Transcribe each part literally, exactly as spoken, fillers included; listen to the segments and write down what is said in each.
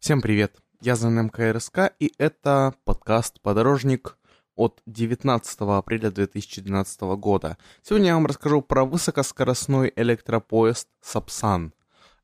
Всем привет, я зам эм ка эр эс ка, и это подкаст «Подорожник» от девятнадцатого апреля две тысячи двенадцатого года. Сегодня я вам расскажу про высокоскоростной электропоезд «Сапсан».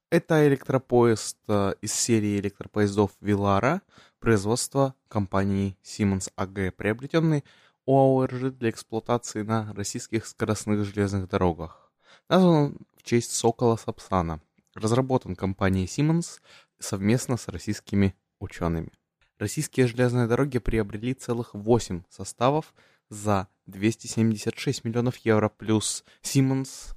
Это электропоезд из серии электропоездов «Velaro» производства компании Siemens эй джи, приобретенный ОАО эр жэ дэ для эксплуатации на российских скоростных железных дорогах. Назван он в честь сокола Сапсана. Разработан компанией Siemens совместно с российскими учеными. Российские железные дороги приобрели целых восемь составов за двести семьдесят шесть миллионов евро, плюс Siemens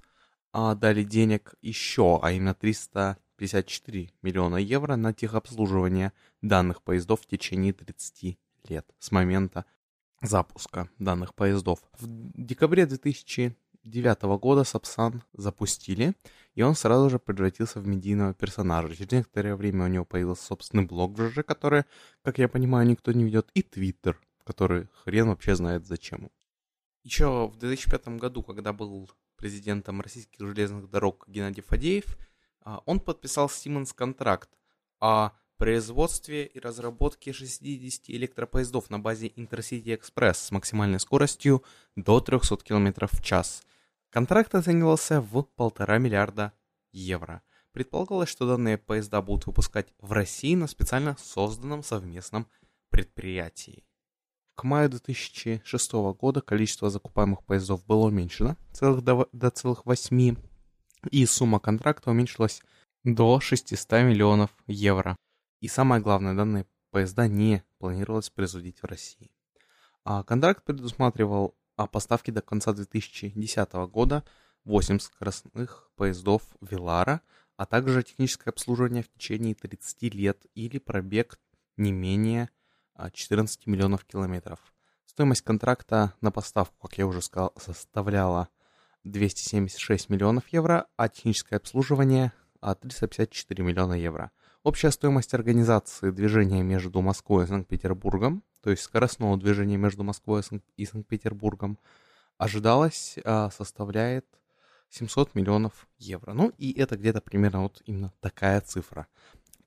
а, дали денег еще, а именно триста пятьдесят четыре миллиона евро на техобслуживание данных поездов в течение тридцати лет с момента запуска данных поездов. В декабре две тысячи девятого года Сапсан запустили, и он сразу же превратился в медийного персонажа. Через некоторое время у него появился собственный блог в ЖЖ, который, как я понимаю, никто не ведет, и Твиттер, который хрен вообще знает зачем. Еще в две тысячи пятом году, когда был президентом российских железных дорог Геннадий Фадеев, он подписал с Siemens контракт о производстве и разработке шестидесяти электропоездов на базе Интерсити-экспресс с максимальной скоростью до трехсот километров в час. Контракт оценивался в полтора миллиарда евро. Предполагалось, что данные поезда будут выпускать в России на специально созданном совместном предприятии. К маю две тысячи шестого года количество закупаемых поездов было уменьшено целых до, до целых восьми, и сумма контракта уменьшилась до шестисот миллионов евро. И самое главное, данные поезда не планировалось производить в России. А контракт предусматривал о поставке до конца две тысячи десятого года восьми скоростных поездов Velaro, а также техническое обслуживание в течение тридцати лет или пробег не менее четырнадцати миллионов километров. Стоимость контракта на поставку, как я уже сказал, составляла двести семьдесят шесть миллионов евро, а техническое обслуживание триста пятьдесят четыре миллиона евро. Общая стоимость организации движения между Москвой и Санкт-Петербургом, то есть скоростного движения между Москвой и Санкт-Петербургом, ожидалась, составляет семьсот миллионов евро. Ну и это где-то примерно вот именно такая цифра.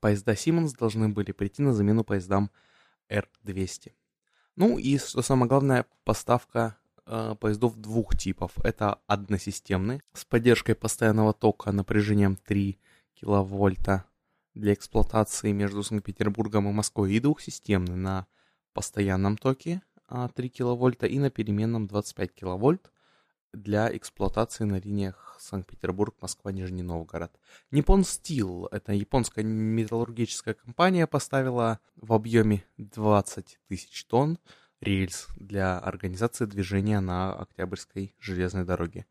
Поезда Siemens должны были прийти на замену поездам эр двести. Ну и, что самое главное, поставка поездов двух типов. Это односистемные, с поддержкой постоянного тока напряжением три киловольта. Для эксплуатации между Санкт-Петербургом и Москвой, и двухсистемный на постоянном токе три киловольта и на переменном двадцать пять киловольт для эксплуатации на линиях Санкт-Петербург, Москва, Нижний Новгород. Nippon Steel, это японская металлургическая компания, поставила в объеме двадцать тысяч тонн рельс для организации движения на Октябрьской железной дороге.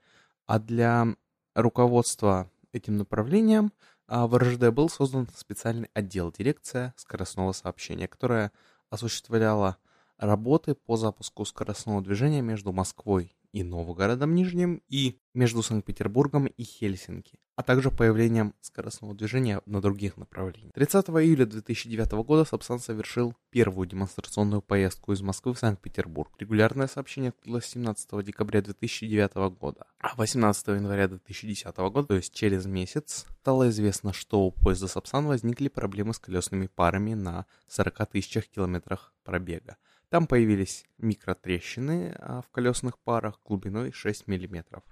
А для руководства этим направлением в эр жэ дэ был создан специальный отдел, дирекция скоростного сообщения, которая осуществляла работы по запуску скоростного движения между Москвой и Новгородом Нижним и между Санкт-Петербургом и Хельсинки, а также появлением скоростного движения на других направлениях. тридцатого июля две тысячи девятого года Сапсан совершил первую демонстрационную поездку из Москвы в Санкт-Петербург. Регулярное сообщение открылось семнадцатого декабря две тысячи девятого года. А восемнадцатого января две тысячи десятого года, то есть через месяц, стало известно, что у поезда Сапсан возникли проблемы с колесными парами на сорока тысячах километрах пробега. Там появились микротрещины в колесных парах глубиной шесть миллиметров.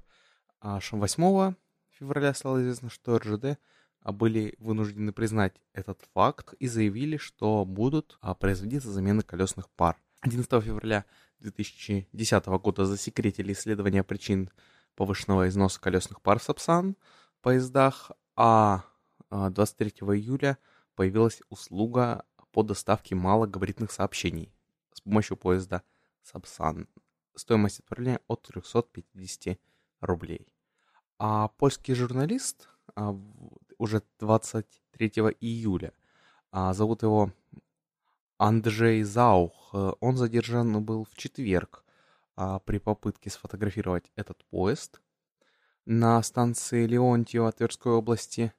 Аж восьмого февраля стало известно, что эр жэ дэ были вынуждены признать этот факт и заявили, что будут производиться замены колесных пар. одиннадцатого февраля две тысячи десятого года засекретили исследование причин повышенного износа колесных пар в Сапсан в поездах, а двадцать третьего июля появилась услуга по доставке малогабаритных сообщений с помощью поезда Сапсан. Стоимость отправления от трехсот пятидесяти рублей. А польский журналист а, уже двадцать третьего июля, а, зовут его Анджей Заух, он задержан был в четверг а, при попытке сфотографировать этот поезд на станции Леонтьево Тверской области,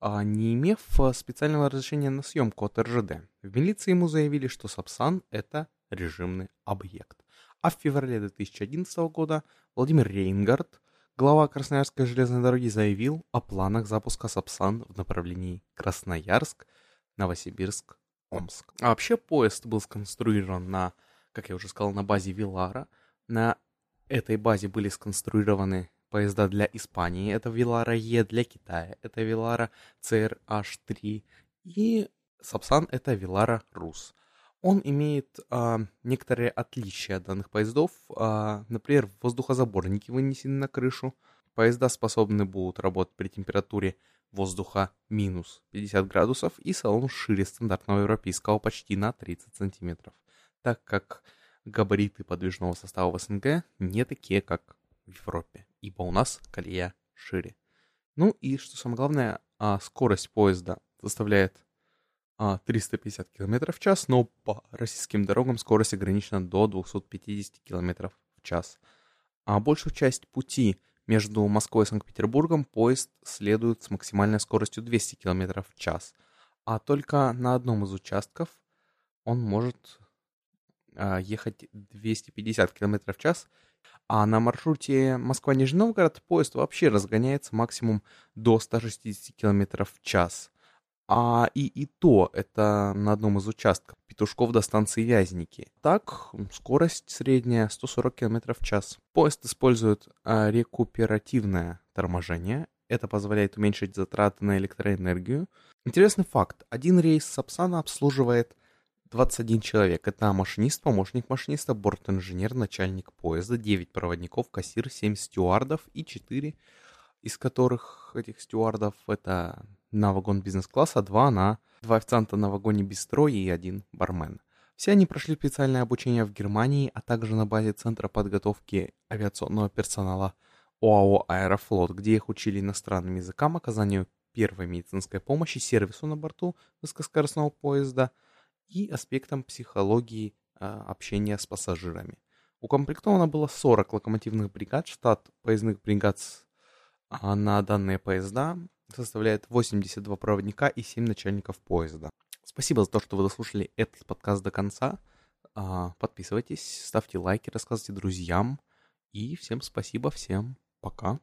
не имев специального разрешения на съемку от эр жэ дэ. В милиции ему заявили, что Сапсан – это режимный объект. А в феврале две тысячи одиннадцатого года Владимир Рейнгард, глава Красноярской железной дороги, заявил о планах запуска Сапсан в направлении Красноярск Новосибирск, Омск. А вообще поезд был сконструирован на, как я уже сказал, на базе Велара. На этой базе были сконструированы поезда для Испании, это Велара Е, для Китая, это Велара си эр эйч три и Сапсан, это Velaro Rus. Он имеет а, некоторые отличия от данных поездов. А, например, воздухозаборники вынесены на крышу. Поезда способны будут работать при температуре воздуха минус пятьдесят градусов, и салон шире стандартного европейского почти на тридцать сантиметров, так как габариты подвижного состава в СНГ не такие, как в Европе, ибо у нас колея шире. Ну и, что самое главное, скорость поезда составляет триста пятьдесят километров в час, но по российским дорогам скорость ограничена до двести пятьдесят километров в час. А большую часть пути между Москвой и Санкт-Петербургом поезд следует с максимальной скоростью двести километров в час, а только на одном из участков он может ехать двести пятьдесят километров в час, а на маршруте Москва-Нижний Новгород поезд вообще разгоняется максимум до сто шестьдесят километров в час. А и, и то это на одном из участков Петушков до станции Вязники. Так, скорость средняя сто сорок километров в час. Поезд использует рекуперативное торможение. Это позволяет уменьшить затраты на электроэнергию. Интересный факт. Один рейс Сапсана обслуживает двадцать один человек. Это машинист, помощник машиниста, бортинженер, начальник поезда, девять проводников, кассир, семь стюардов и четыре, из которых этих стюардов это... на вагон бизнес-класса, два на два официанта на вагоне бистро и один бармен. Все они прошли специальное обучение в Германии, а также на базе Центра подготовки авиационного персонала ОАО «Аэрофлот», где их учили иностранным языкам, оказанию первой медицинской помощи, сервису на борту высокоскоростного поезда и аспектам психологии общения с пассажирами. Укомплектовано было сорок локомотивных бригад, штат поездных бригад на данные поезда составляет восемьдесят два проводника и семь начальников поезда. Спасибо за то, что вы дослушали этот подкаст до конца. Подписывайтесь, ставьте лайки, рассказывайте друзьям. И всем спасибо, всем пока.